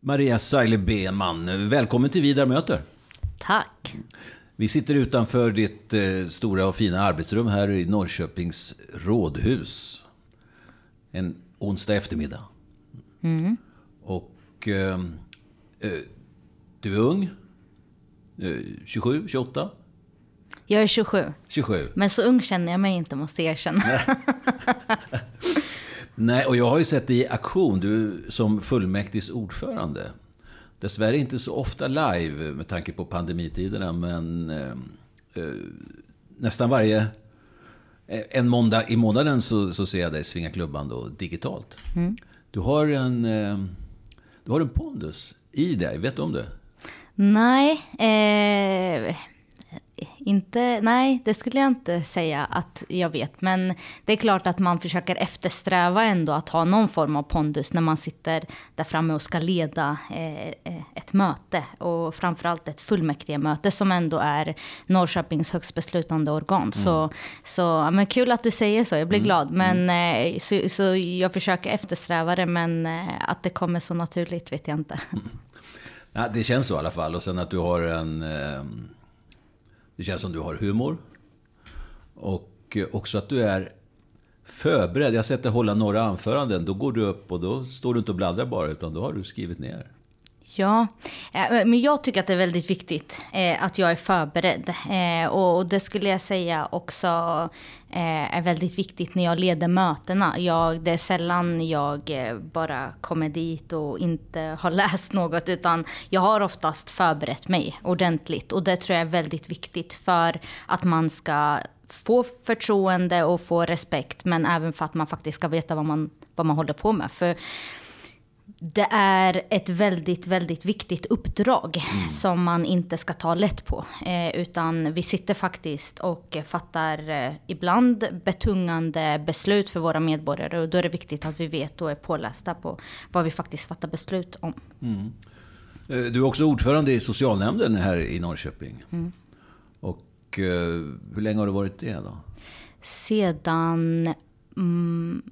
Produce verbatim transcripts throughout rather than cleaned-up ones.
Maria Saile-Bemann, välkommen till Vidare möter. Tack. Vi sitter utanför ditt stora och fina arbetsrum här i Norrköpings rådhus. En onsdag eftermiddag. Mm. Och eh, du är ung. tjugosju, tjugoåtta? Jag är tjugosju. tjugosju. Men så ung känner jag mig inte, måste jag erkänna. Nej, och jag har ju sett dig i aktion, du som fullmäktiges ordförande. Dessvärre inte så ofta live med tanke på pandemitiderna, men eh, eh, nästan varje eh, en måndag i månaden så, så ser jag dig svinga klubban då, digitalt. Mm. Du har en eh, du har en pondus i dig, vet du om det? Nej, eh, inte, nej, det skulle jag inte säga att jag vet. Men det är klart att man försöker eftersträva ändå att ha någon form av pondus när man sitter där framme och ska leda eh, ett möte. Och framförallt ett fullmäktigemöte som ändå är Norrköpings högst beslutande organ. Mm. Så, så men kul att du säger så, jag blir mm. glad. Men, eh, så, så jag försöker eftersträva det, men eh, att det kommer så naturligt vet jag inte. Mm. Ja, det känns så i alla fall. Och sen att du har en... Eh, det känns som du har humor. Och också att du är förberedd. Jag har sett dig hålla några anföranden. Då går du upp och då står du inte och bladdrar bara, utan då har du skrivit ner. Ja, men jag tycker att det är väldigt viktigt att jag är förberedd. Och det skulle jag säga också är väldigt viktigt när jag leder mötena. Jag, det är sällan jag bara kommer dit och inte har läst något, utan jag har oftast förberett mig ordentligt. Och det tror jag är väldigt viktigt för att man ska få förtroende och få respekt, men även för att man faktiskt ska veta vad man, vad man håller på med. För det är ett väldigt, väldigt viktigt uppdrag mm. som man inte ska ta lätt på. Eh, utan vi sitter faktiskt och fattar eh, ibland betungande beslut för våra medborgare. Och då är det viktigt att vi vet och är pålästa på vad vi faktiskt fattar beslut om. Mm. Du är också ordförande i socialnämnden här i Norrköping. Mm. Och eh, hur länge har du varit det då? Sedan... Mm,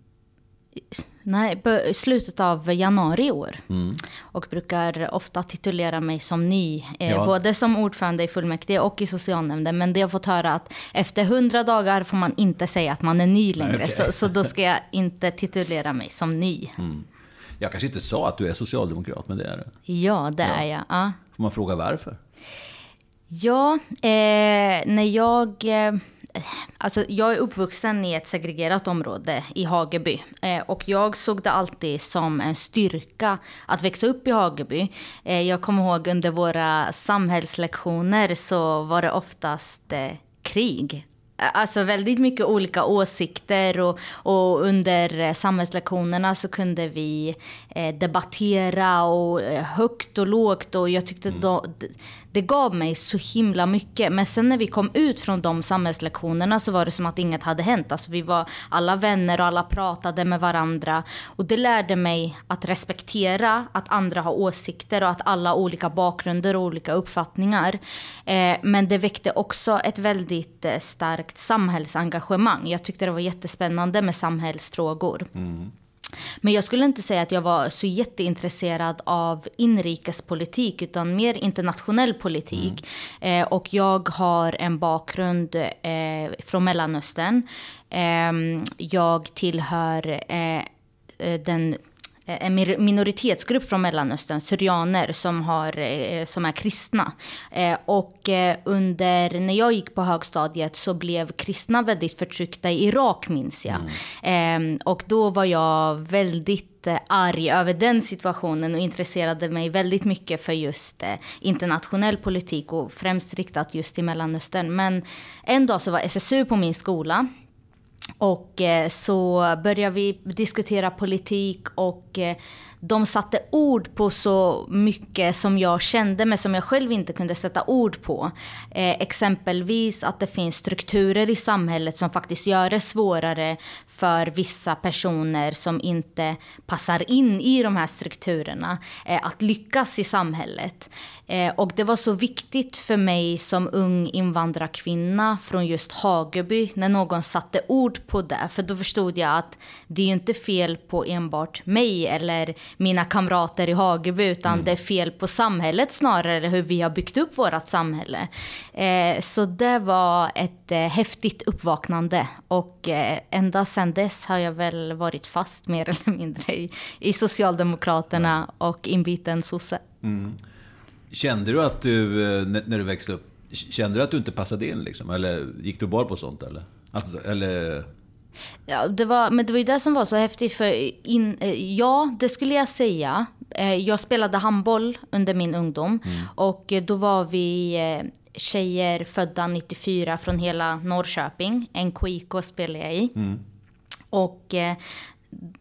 Nej, slutet av januari i år. Mm. Och brukar ofta titulera mig som ny. Eh, ja. Både som ordförande i fullmäktige och i socialnämnden. Men det har fått höra att efter hundra dagar får man inte säga att man är ny längre. Nej, okay. så, så då ska jag inte titulera mig som ny. Mm. Jag kanske inte sa att du är socialdemokrat, men det är det. Ja, det ja. är jag. Ja. Får man fråga varför? Ja, eh, när jag... Eh, Alltså, jag är uppvuxen i ett segregerat område i Hageby eh, och jag såg det alltid som en styrka att växa upp i Hageby. Eh, jag kommer ihåg under våra samhällslektioner så var det oftast eh, krig. Alltså väldigt mycket olika åsikter och, och under samhällslektionerna så kunde vi eh, debattera och eh, högt och lågt, och jag tyckte mm. då, det, det gav mig så himla mycket. Men sen när vi kom ut från de samhällslektionerna så var det som att inget hade hänt. Alltså vi var alla vänner och alla pratade med varandra, och det lärde mig att respektera att andra har åsikter och att alla har olika bakgrunder och olika uppfattningar. Eh, men det väckte också ett väldigt eh, starkt samhällsengagemang. Jag tyckte det var jättespännande med samhällsfrågor. Mm. Men jag skulle inte säga att jag var så jätteintresserad av inrikespolitik, utan mer internationell politik. Mm. Eh, och jag har en bakgrund eh, från Mellanöstern. Eh, jag tillhör eh, den... en minoritetsgrupp från Mellanöstern, syrianer som, har, som är kristna. Och under, när jag gick på högstadiet så blev kristna väldigt förtryckta i Irak, minns jag. Mm. Och då var jag väldigt arg över den situationen och intresserade mig väldigt mycket för just internationell politik och främst riktat just till Mellanöstern. Men en dag så var S S U på min skola. Och så började vi diskutera politik, och de satte ord på så mycket som jag kände men som jag själv inte kunde sätta ord på. Eh, exempelvis att det finns strukturer i samhället som faktiskt gör det svårare för vissa personer som inte passar in i de här strukturerna eh, att lyckas i samhället. Eh, och det var så viktigt för mig som ung invandrarkvinna från just Hageby när någon satte ord ord på det, för då förstod jag att det är ju inte fel på enbart mig eller mina kamrater i Hageby, utan mm. det är fel på samhället snarare, hur vi har byggt upp vårt samhälle. Eh, så det var ett eh, häftigt uppvaknande, och eh, ända sedan dess har jag väl varit fast mer eller mindre i, i Socialdemokraterna mm. och inbiten sosse. Mm. Kände du att du, när du växte upp, kände du att du inte passade in liksom? Eller gick du bara på sånt eller? Alltså, eller... Ja, det var, men det var ju det som var så häftigt, för in, ja, det skulle jag säga. Jag spelade handboll under min ungdom mm. och då var vi tjejer födda nittiofyra från hela Norrköping. En QIKO spelade jag i. Mm. Och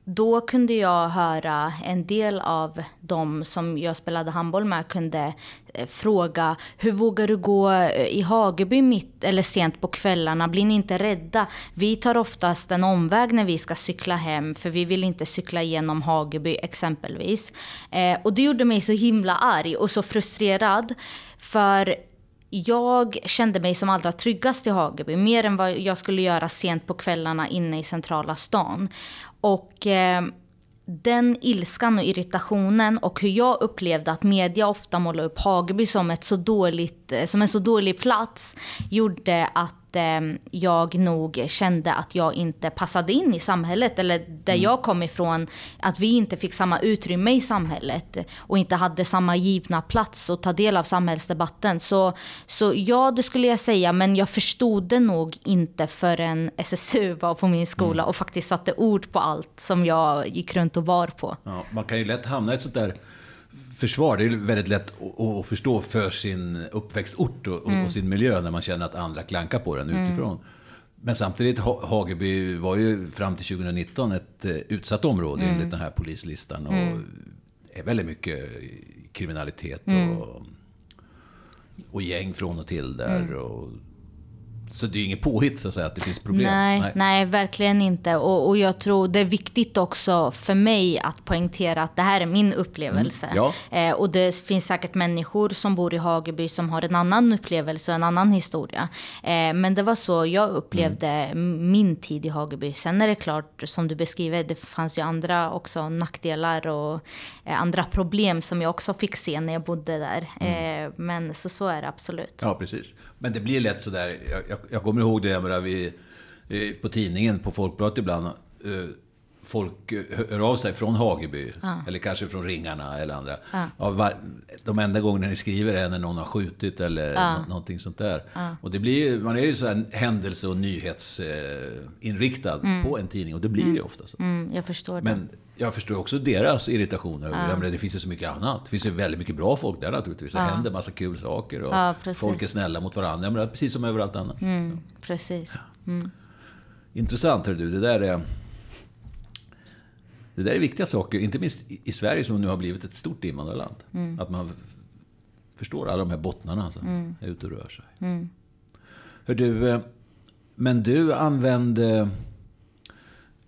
då kunde jag höra en del av de som jag spelade handboll med kunde fråga: hur vågar du gå i Hageby mitt eller sent på kvällarna? Blir ni inte rädda? Vi tar oftast en omväg när vi ska cykla hem, för vi vill inte cykla genom Hageby exempelvis. Eh, och det gjorde mig så himla arg och så frustrerad, för jag kände mig som allra tryggast i Hageby, mer än vad jag skulle göra sent på kvällarna inne i centrala stan. Och eh, den ilskan och irritationen, och hur jag upplevde att media ofta målade upp Hageby som, ett så dåligt, som en så dålig plats, gjorde att eh, jag nog kände att jag inte passade in i samhället, eller där mm. jag kom ifrån, att vi inte fick samma utrymme i samhället och inte hade samma givna plats att ta del av samhällsdebatten. Så, så ja, det skulle jag säga, men jag förstod det nog inte förrän S S U var på min skola mm. och faktiskt satte ord på allt som jag gick runt och var på. Ja, man kan ju lätt hamna i ett sånt där försvar. Det är väldigt lätt att förstå för sin uppväxtort och, mm. och sin miljö när man känner att andra klankar på den utifrån. Mm. Men samtidigt, Hageby var ju fram till tjugonitton ett utsatt område mm. enligt den här polislistan, och mm. är väldigt mycket kriminalitet mm. och, och gäng från och till där mm. och så det är inget påhitt så att säga, att det finns problem. Nej, nej. nej verkligen inte. Och, och jag tror det är viktigt också för mig att poängtera att det här är min upplevelse. Mm, ja. eh, och det finns säkert människor som bor i Hageby som har en annan upplevelse och en annan historia. Eh, men det var så jag upplevde mm. min tid i Hageby. Sen är det klart, som du beskriver, det fanns ju andra också nackdelar och eh, andra problem som jag också fick se när jag bodde där. Mm. Eh, men så, så är det absolut. Ja, precis. Men det blir lätt så där. Jag, jag Jag kommer ihåg det, jag menar, vi, på tidningen, på Folkbladet ibland, folk hör av sig från Hageby, ja. Eller kanske från Ringarna eller andra. Ja. Ja, var, de enda gångerna ni skriver är när någon har skjutit eller ja. nå- någonting sånt där. Ja. Och det blir, man är ju så här händelse- och nyhetsinriktad mm. på en tidning, och det blir mm. det ofta så. Mm, jag förstår det. Men jag förstår också deras irritation över ja. det. Det finns ju så mycket annat. Det finns ju väldigt mycket bra folk där naturligtvis. Det ja. händer massa kul saker och ja, folk är snälla mot varandra. Men precis som överallt annat. Mm, ja. Precis. Mm. Intressant, hör du. Det där är... Det där är viktiga saker, inte minst i Sverige som nu har blivit ett stort invandrarland. Mm. Att man förstår alla de här bottnarna som mm. är ute och rör sig. Mm. Hör du, men du använde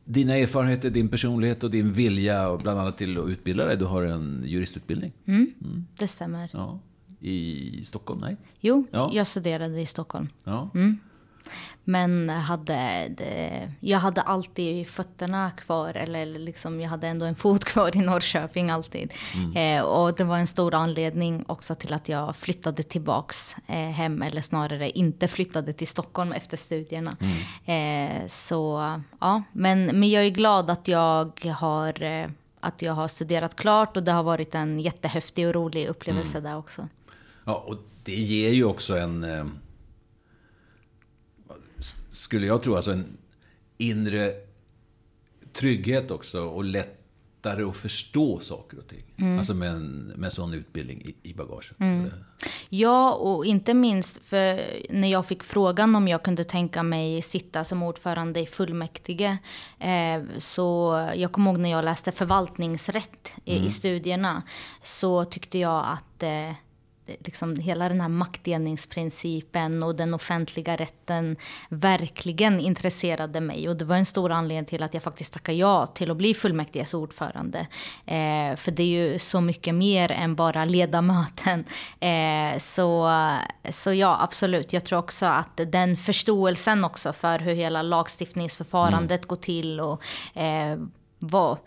dina erfarenheter, din personlighet och din vilja och bland annat till att utbilda dig. Du har en juristutbildning. Mm. Mm. Det stämmer. Ja. I Stockholm, nej? Jo, ja. jag studerade i Stockholm. Ja. Mm. Men hade det, jag hade alltid fötterna kvar, eller liksom jag hade ändå en fot kvar i Norrköping alltid. Mm. Eh, och det var en stor anledning också till att jag flyttade tillbaks eh, hem, eller snarare inte flyttade till Stockholm efter studierna. Mm. Eh, så ja, men, men jag är glad att jag har eh, att jag har studerat klart, och det har varit en jättehäftig och rolig upplevelse mm. där också. Ja, och det ger ju också en eh... skulle jag tro, alltså en inre trygghet också, och lättare att förstå saker och ting. Mm. Alltså med en, med en sån utbildning i, i bagaget. Mm. Ja, och inte minst för när jag fick frågan om jag kunde tänka mig sitta som ordförande i fullmäktige. Eh, så jag kommer ihåg när jag läste förvaltningsrätt i, mm. i studierna, så tyckte jag att... Eh, liksom hela den här maktdelningsprincipen och den offentliga rätten verkligen intresserade mig. Och det var en stor anledning till att jag faktiskt tackade ja till att bli fullmäktiges ordförande. Eh, för det är ju så mycket mer än bara ledamöten. Eh, så, så ja, absolut. Jag tror också att den förståelsen också för hur hela lagstiftningsförfarandet mm. går till och eh, vad...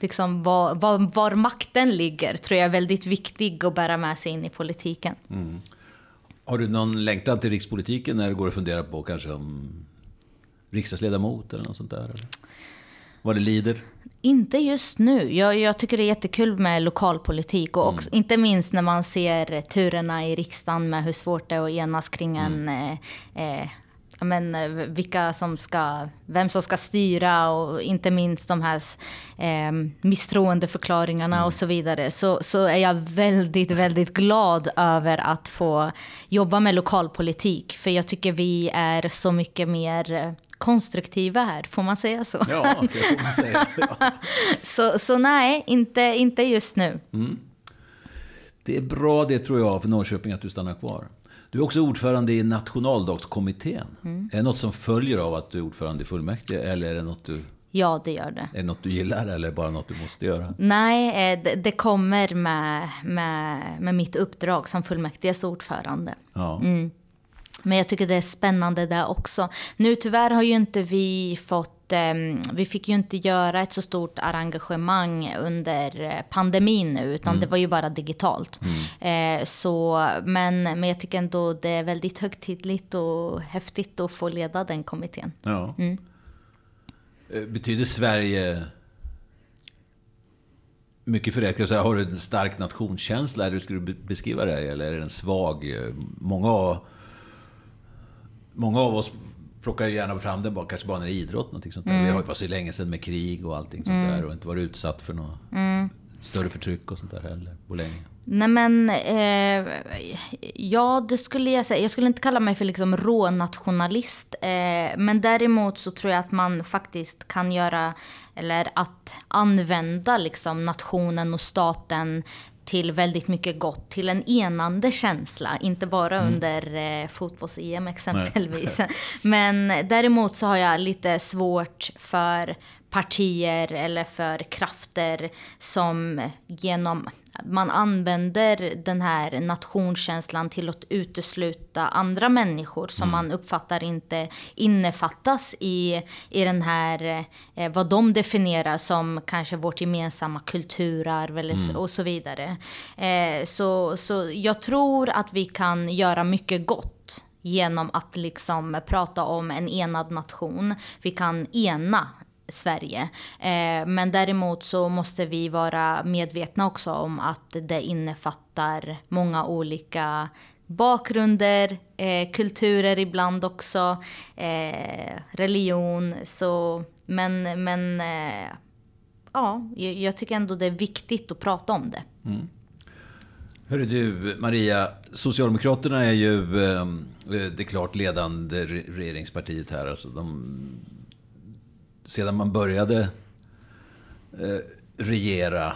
Liksom var, var, var makten ligger tror jag är väldigt viktig att bära med sig in i politiken. Mm. Har du någon längtan till rikspolitiken när du går och funderar på kanske om riksdagsledamot eller något sånt där? Eller? Vad det lider? Inte just nu. Jag, jag tycker det är jättekul med lokalpolitik och också, mm. inte minst när man ser turerna i riksdagen med hur svårt det är att enas kring en... Mm. Eh, Men vilka som ska, vem som ska styra och inte minst de här eh, misstroendeförklaringarna mm. och så vidare. Så, så är jag väldigt, väldigt glad över att få jobba med lokalpolitik. För jag tycker vi är så mycket mer konstruktiva här, får man säga så? Ja, det får man säga. Ja. så, så nej, inte, inte just nu. Mm. Det är bra det tror jag för Norrköping att du stannar kvar. Du är också ordförande i nationaldagskommittén. Mm. Är det något som följer av att du är ordförande i fullmäktige eller är det något du... Ja, det gör det. Är det något du gillar eller bara något du måste göra? Nej, det kommer med, med, med mitt uppdrag som fullmäktiges ordförande. Ja. Mm. Men jag tycker det är spännande där också. Nu tyvärr har ju inte vi fått vi fick ju inte göra ett så stort arrangemang under pandemin nu, utan mm. det var ju bara digitalt. Mm. Så, men, men jag tycker ändå det är väldigt högtidligt och häftigt att få leda den kommittén. Ja. Mm. Betyder Sverige mycket för det? Har du en stark nationskänsla? Eller skulle du beskriva det? Eller är den svag? Många av, många av oss plockar ju gärna fram den bara, kanske bara när det är idrott någonting sånt där. Mm. Vi har ju varit så länge sedan med krig och allting sånt mm. där och inte varit utsatt för något mm. större förtryck och sånt där heller på länge. Nej men, eh, ja det skulle jag säga. Jag skulle inte kalla mig för liksom rånationalist. Eh, men däremot så tror jag att man faktiskt kan göra, eller att använda liksom nationen och staten till väldigt mycket gott, till en enande känsla. Inte bara mm. under eh, fotbolls-E M exempelvis. Men däremot så har jag lite svårt för partier eller för krafter som genom... Man använder den här nationskänslan till att utesluta andra människor som mm. man uppfattar inte innefattas i, i den här, eh, vad de definierar som kanske vårt gemensamma kulturarv eller, mm. och så vidare. Eh, så, så jag tror att vi kan göra mycket gott genom att liksom prata om en enad nation. Vi kan ena Sverige. Eh, men däremot så måste vi vara medvetna också om att det innefattar många olika bakgrunder, eh, kulturer ibland också, eh, religion. Så, men men eh, ja, jag tycker ändå det är viktigt att prata om det. Mm. Hörru du Maria, Socialdemokraterna är ju eh, det klart ledande regeringspartiet här. Alltså de... Sedan man började eh, regera,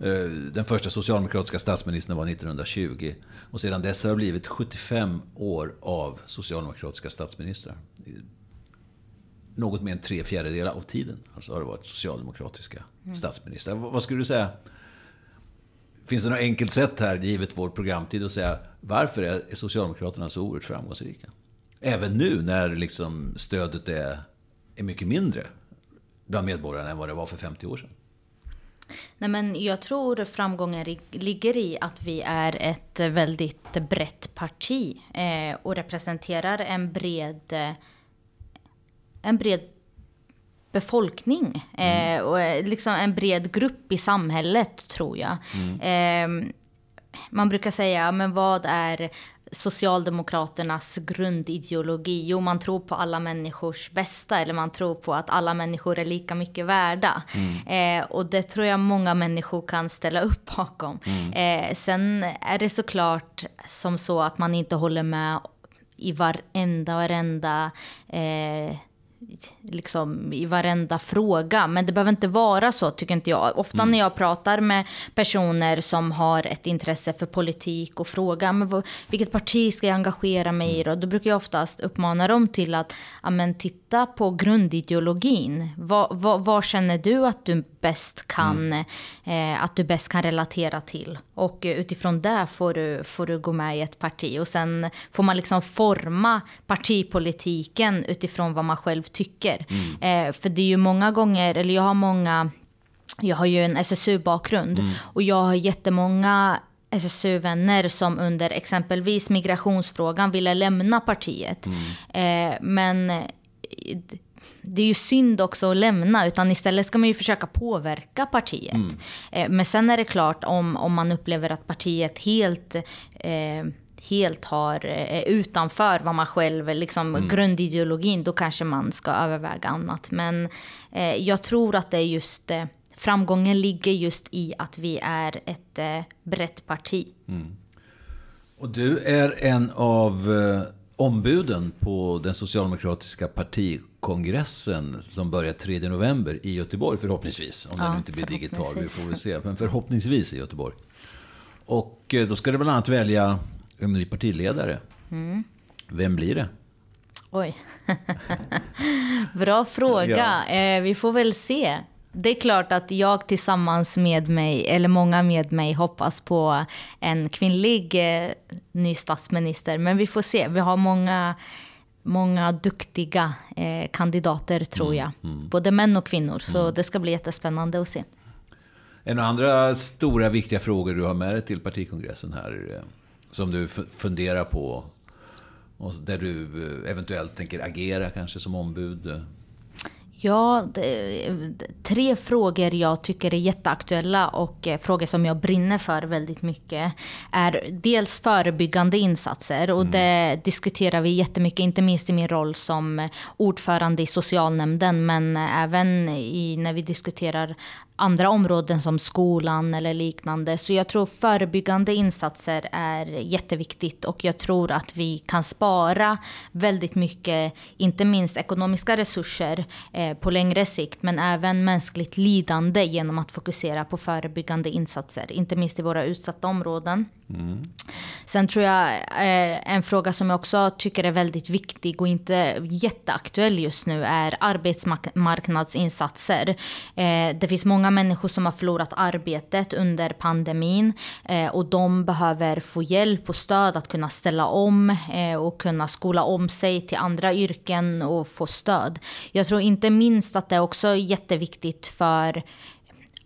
eh, den första socialdemokratiska statsministern var nittonhundratjugo. Och sedan dess har det blivit sjuttiofem år av socialdemokratiska statsministrar. Något mer än tre fjärdedelar av tiden alltså har det varit socialdemokratiska mm. statsministrar. V- vad skulle du säga? Finns det något enkelt sätt här, givet vår programtid, att säga varför är Socialdemokraterna så oerhört framgångsrika? Även nu när liksom stödet är... är mycket mindre bland medborgarna än vad det var för femtio år sedan. Nej, men jag tror framgången ligger i att vi är ett väldigt brett parti eh, och representerar en bred en bred befolkning eh, mm. och liksom en bred grupp i samhället tror jag. Mm. Eh, man brukar säga men vad är Socialdemokraternas grundideologi? Jo, man tror på alla människors bästa, eller man tror på att alla människor är lika mycket värda. Mm. Eh, och det tror jag många människor kan ställa upp bakom. Mm. Eh, sen är det såklart som så att man inte håller med i varenda varenda eh, liksom i varenda fråga. Men det behöver inte vara så, tycker inte jag. Ofta mm. när jag pratar med personer som har ett intresse för politik och fråga, men v- vilket parti ska jag engagera mig i då? Då brukar jag oftast uppmana dem till att amen, titta på grundideologin. Va, va, vad känner du att du bäst kan mm. eh, att du bäst kan relatera till? Och utifrån det får du, får du gå med i ett parti. Och sen får man liksom forma partipolitiken utifrån vad man själv tycker. Mm. Eh, för det är ju många gånger, eller jag har många, jag har ju en S S U-bakgrund mm. och jag har jättemånga S S U-vänner som under exempelvis migrationsfrågan ville lämna partiet. Mm. Eh, men det är ju synd också att lämna, utan istället ska man ju försöka påverka partiet. Mm. Eh, men sen är det klart om, om man upplever att partiet helt... Eh, helt har eh, utanför vad man själv, liksom mm. grundideologin, då kanske man ska överväga annat. Men eh, jag tror att det är just eh, framgången ligger just i att vi är ett eh, brett parti. Mm. Och du är en av eh, ombuden på den socialdemokratiska partikongressen som börjar tredje november i Göteborg, förhoppningsvis. Om ja, den nu inte blir digital, vi får väl se. Men förhoppningsvis i Göteborg. Och eh, då ska du bland annat välja en ny partiledare. Mm. Vem blir det? Oj. Bra fråga. Ja. Eh, vi får väl se. Det är klart att jag tillsammans med mig, eller många med mig, hoppas på en kvinnlig eh, ny statsminister. Men vi får se. Vi har många, många duktiga eh, kandidater, tror jag. Mm. Mm. Både män och kvinnor. Så mm. det ska bli jättespännande att se. En av andra stora viktiga frågor du har med dig till partikongressen här, som du funderar på och där du eventuellt tänker agera kanske som ombud? Ja, det, tre frågor jag tycker är jätteaktuella och frågor som jag brinner för väldigt mycket är dels förebyggande insatser, och mm. det diskuterar vi jättemycket, inte minst i min roll som ordförande i socialnämnden, men även i, när vi diskuterar andra områden som skolan eller liknande. Så jag tror förebyggande insatser är jätteviktigt, och jag tror att vi kan spara väldigt mycket, inte minst ekonomiska resurser eh, på längre sikt, men även mänskligt lidande genom att fokusera på förebyggande insatser, inte minst i våra utsatta områden. Mm. Sen tror jag eh, en fråga som jag också tycker är väldigt viktig och inte jätteaktuell just nu är arbetsmarknadsinsatser. Eh, det finns många människor som har förlorat arbetet under pandemin eh, och de behöver få hjälp och stöd att kunna ställa om eh, och kunna skola om sig till andra yrken och få stöd. Jag tror inte minst att det också är jätteviktigt för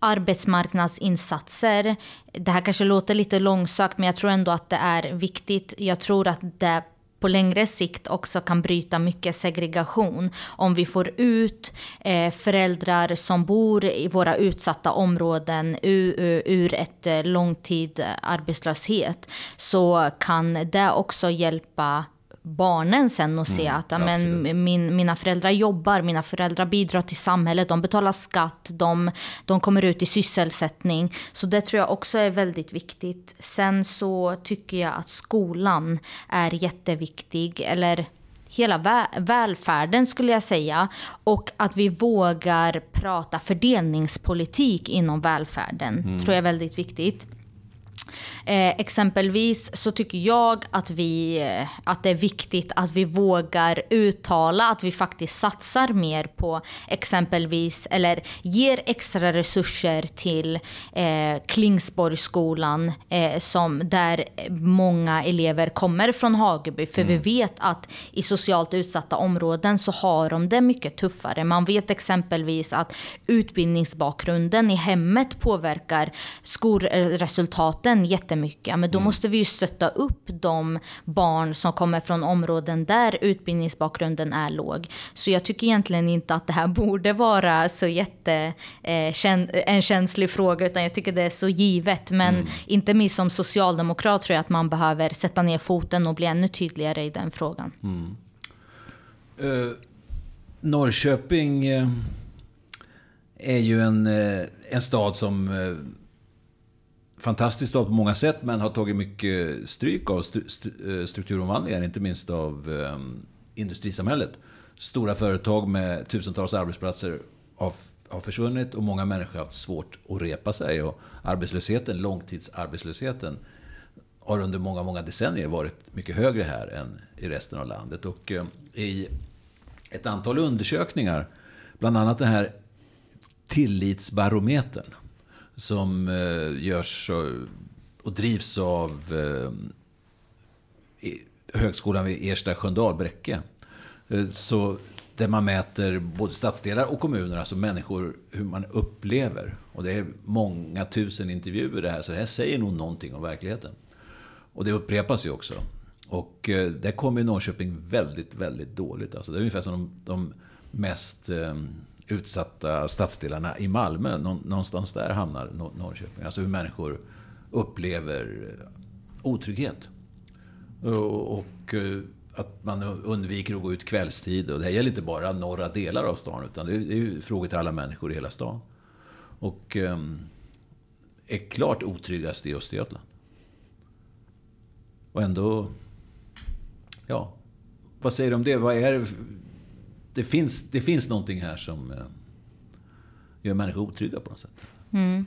arbetsmarknadsinsatser. Det här kanske låter lite långsökt, men jag tror ändå att det är viktigt. Jag tror att det på längre sikt också kan bryta mycket segregation om vi får ut eh, föräldrar som bor i våra utsatta områden ur, ur ett eh, långtid arbetslöshet, så kan det också hjälpa barnen sen och se mm, att amen, min, mina föräldrar jobbar, mina föräldrar bidrar till samhället, de betalar skatt, de, de kommer ut i sysselsättning. Så det tror jag också är väldigt viktigt. Sen så tycker jag att skolan är jätteviktig, eller hela vä- välfärden skulle jag säga, och att vi vågar prata fördelningspolitik inom välfärden mm. tror jag är väldigt viktigt. Eh, exempelvis så tycker jag att, vi, att det är viktigt att vi vågar uttala att vi faktiskt satsar mer på exempelvis, eller ger extra resurser till eh, Klingsborgsskolan eh, som, där många elever kommer från Hageby, för mm. vi vet att i socialt utsatta områden så har de det mycket tuffare. Man vet exempelvis att utbildningsbakgrunden i hemmet påverkar skolresultaten jättemycket, men då måste vi ju stötta upp de barn som kommer från områden där utbildningsbakgrunden är låg. Så jag tycker egentligen inte att det här borde vara så jätte eh, kän- en känslig fråga, utan jag tycker det är så givet, men mm. inte minst som socialdemokrat tror jag att man behöver sätta ner foten och bli ännu tydligare i den frågan. Mm. Eh, Norrköping eh, är ju en, eh, en stad som eh, fantastisk stad på många sätt, men har tagit mycket stryk av strukturomvandlingar, inte minst av um, industrisamhället. stora företag med tusentals arbetsplatser har, har försvunnit och många människor har haft svårt att repa sig, och arbetslösheten, långtidsarbetslösheten har under många, många decennier varit mycket högre här än i resten av landet. Och i ett antal undersökningar, bland annat den här tillitsbarometern som görs och drivs av högskolan vid Ersta Sköndalbräcke, så där man mäter både stadsdelar och kommuner, alltså människor, hur man upplever. Och det är många tusen intervjuer det här, så det här säger nog någonting om verkligheten. Och det upprepas ju också. Och där kommer ju Norrköping väldigt, väldigt dåligt. Alltså det är ungefär som de, de mest utsatta stadsdelarna i Malmö. Någonstans där hamnar Norrköping. Alltså hur människor upplever otrygghet. Och att man undviker att gå ut kvällstid. Och det här gäller inte bara norra delar av stan, utan det är ju frågor till alla människor i hela stan. Och är klart otryggast i Östergötland. Och ändå, ja, vad säger du om det? Vad är det? Det finns, det finns någonting här som gör människor otrygga på något sätt. Mm.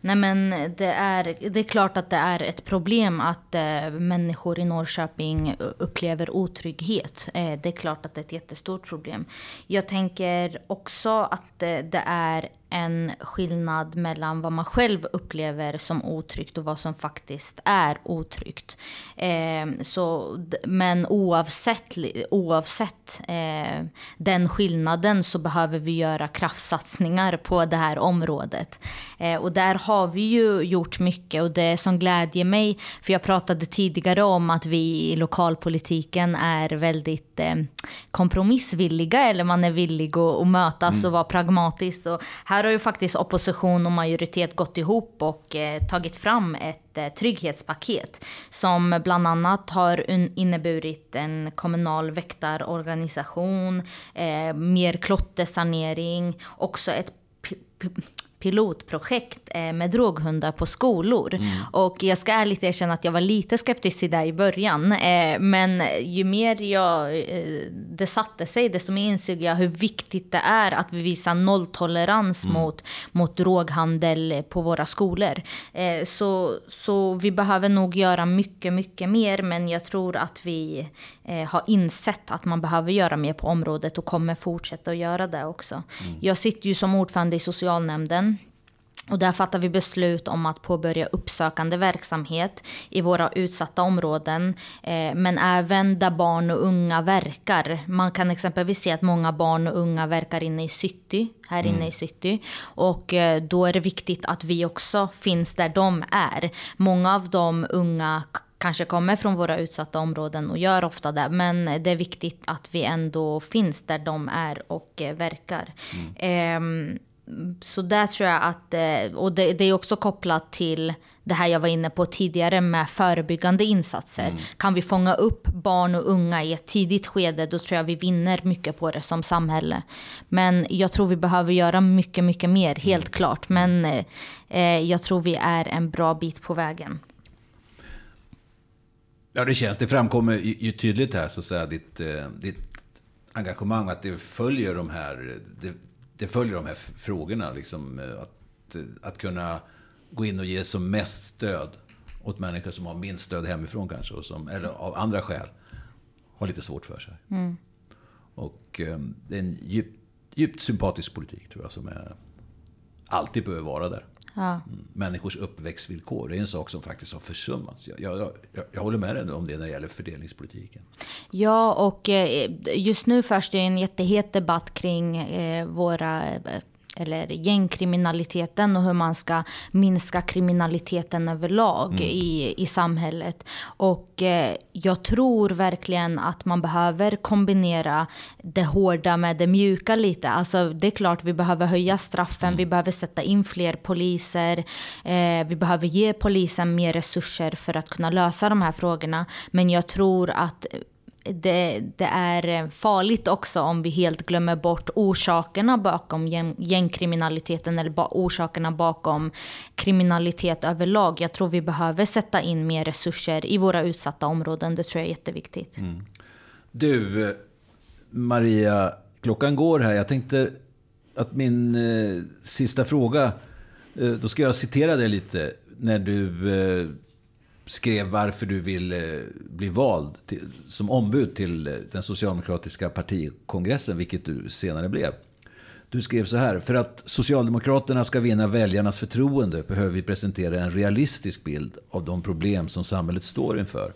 Nej, men det är, det är klart att det är ett problem att eh, människor i Norrköping upplever otrygghet. Eh, det är klart att det är ett jättestort problem. Jag tänker också att eh, det är en skillnad mellan vad man själv upplever som otryggt och vad som faktiskt är otryggt. Eh, så, men oavsett, oavsett eh, den skillnaden så behöver vi göra kraftsatsningar på det här området. Eh, och där har vi ju gjort mycket, och det som glädjer mig, för jag pratade tidigare om att vi i lokalpolitiken är väldigt eh, kompromissvilliga, eller man är villig att, att mötas mm. och vara pragmatisk, och här har ju faktiskt opposition och majoritet gått ihop och eh, tagit fram ett eh, trygghetspaket som bland annat har un- inneburit en kommunal väktarorganisation, eh, mer klottersanering, också ett p- p- pilotprojekt med droghundar på skolor. Mm. Och jag ska ärligt erkänna att jag var lite skeptisk till det i början. Men ju mer jag, det satte sig, desto mer insåg jag hur viktigt det är att vi visar nolltolerans mm. mot, mot droghandel på våra skolor. Så, så vi behöver nog göra mycket, mycket mer. Men jag tror att vi har insett att man behöver göra mer på området och kommer fortsätta att göra det också. Mm. Jag sitter ju som ordförande i socialnämnden. Och där fattar vi beslut om att påbörja uppsökande verksamhet i våra utsatta områden, eh, men även där barn och unga verkar. Man kan exempelvis se att många barn och unga verkar inne i city, här mm. inne i city, och eh, då är det viktigt att vi också finns där de är. Många av de unga kanske kommer från våra utsatta områden och gör ofta det, men det är viktigt att vi ändå finns där de är och eh, verkar. Mm. Eh, Så där tror jag att, och det, det är också kopplat till det här jag var inne på tidigare med förebyggande insatser. Mm. Kan vi fånga upp barn och unga i ett tidigt skede, då tror jag vi vinner mycket på det som samhälle. Men jag tror vi behöver göra mycket, mycket mer, helt mm. klart. Men eh, jag tror vi är en bra bit på vägen. Ja, det känns, det framkommer ju, ju tydligt här, så att säga, ditt, ditt engagemang, att det följer de här... Det, Det följer de här frågorna, liksom, att, att kunna gå in och ge som mest stöd åt människor som har minst stöd hemifrån kanske, och som, eller av andra skäl har lite svårt för sig. Mm. Och um, det är en djupt, djupt sympatisk politik, tror jag, som är, alltid behöver vara där. Ja. Människors uppväxtvillkor, det är en sak som faktiskt har försummats. Jag, jag, jag, jag håller med dig om det när det gäller fördelningspolitiken. Ja, och just nu förs det en jättehet debatt kring våra... eller gängkriminaliteten och hur man ska minska kriminaliteten överlag mm. i, i samhället. Och eh, jag tror verkligen att man behöver kombinera det hårda med det mjuka lite. Alltså det är klart vi behöver höja straffen, mm. vi behöver sätta in fler poliser, eh, vi behöver ge polisen mer resurser för att kunna lösa de här frågorna. Men jag tror att Det, det är farligt också om vi helt glömmer bort orsakerna bakom gäng, gängkriminaliteten eller ba, orsakerna bakom kriminalitet överlag. Jag tror vi behöver sätta in mer resurser i våra utsatta områden. Det tror jag är jätteviktigt. Mm. Du, Maria, klockan går här. Jag tänkte att min eh, sista fråga, eh, då ska jag citera dig lite när du eh, skrev varför du ville eh, bli vald till, som ombud till eh, den socialdemokratiska partikongressen, vilket du senare blev. Du skrev så här: för att Socialdemokraterna ska vinna väljarnas förtroende behöver vi presentera en realistisk bild av de problem som samhället står inför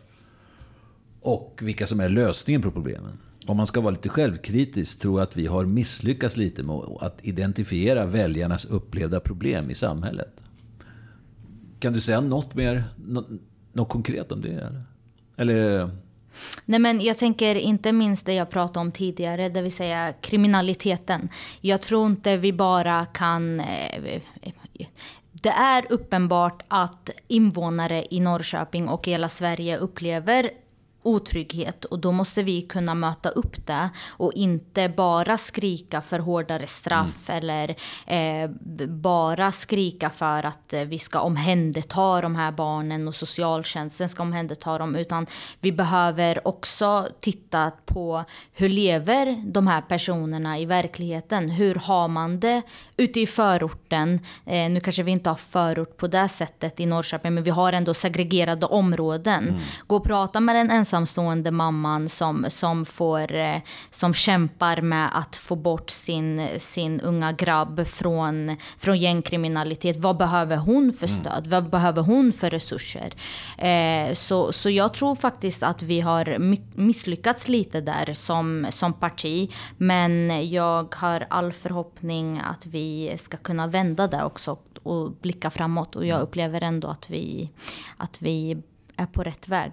och vilka som är lösningen på problemen. Om man ska vara lite självkritisk tror jag att vi har misslyckats lite med att identifiera väljarnas upplevda problem i samhället. Kan du säga något mer, något konkret om det? Eller? eller... Nej, men jag tänker inte minst det jag pratade om tidigare, det vill säga kriminaliteten. Jag tror inte vi bara kan... Det är uppenbart att invånare i Norrköping och hela Sverige upplever otrygghet, och då måste vi kunna möta upp det och inte bara skrika för hårdare straff mm. eller eh, bara skrika för att eh, vi ska omhänderta de här barnen och socialtjänsten ska omhänderta dem, utan vi behöver också titta på hur lever de här personerna i verkligheten, hur har man det ute i förorten. Eh, nu kanske vi inte har förort på det sättet i Norrköping, men vi har ändå segregerade områden. Mm. Gå och prata med den ensam stående mamman som, som, får, som kämpar med att få bort sin, sin unga grabb från, från gängkriminalitet. Vad behöver hon för stöd? Mm. Vad behöver hon för resurser? Eh, så, så jag tror faktiskt att vi har misslyckats lite där som, som parti. Men jag har all förhoppning att vi ska kunna vända det också och blicka framåt. Och jag upplever ändå att vi, att vi är på rätt väg.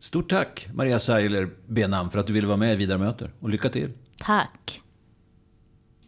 Stort tack, Maria Saile-Bemann, för att du ville vara med i Vidare möter, och lycka till. Tack.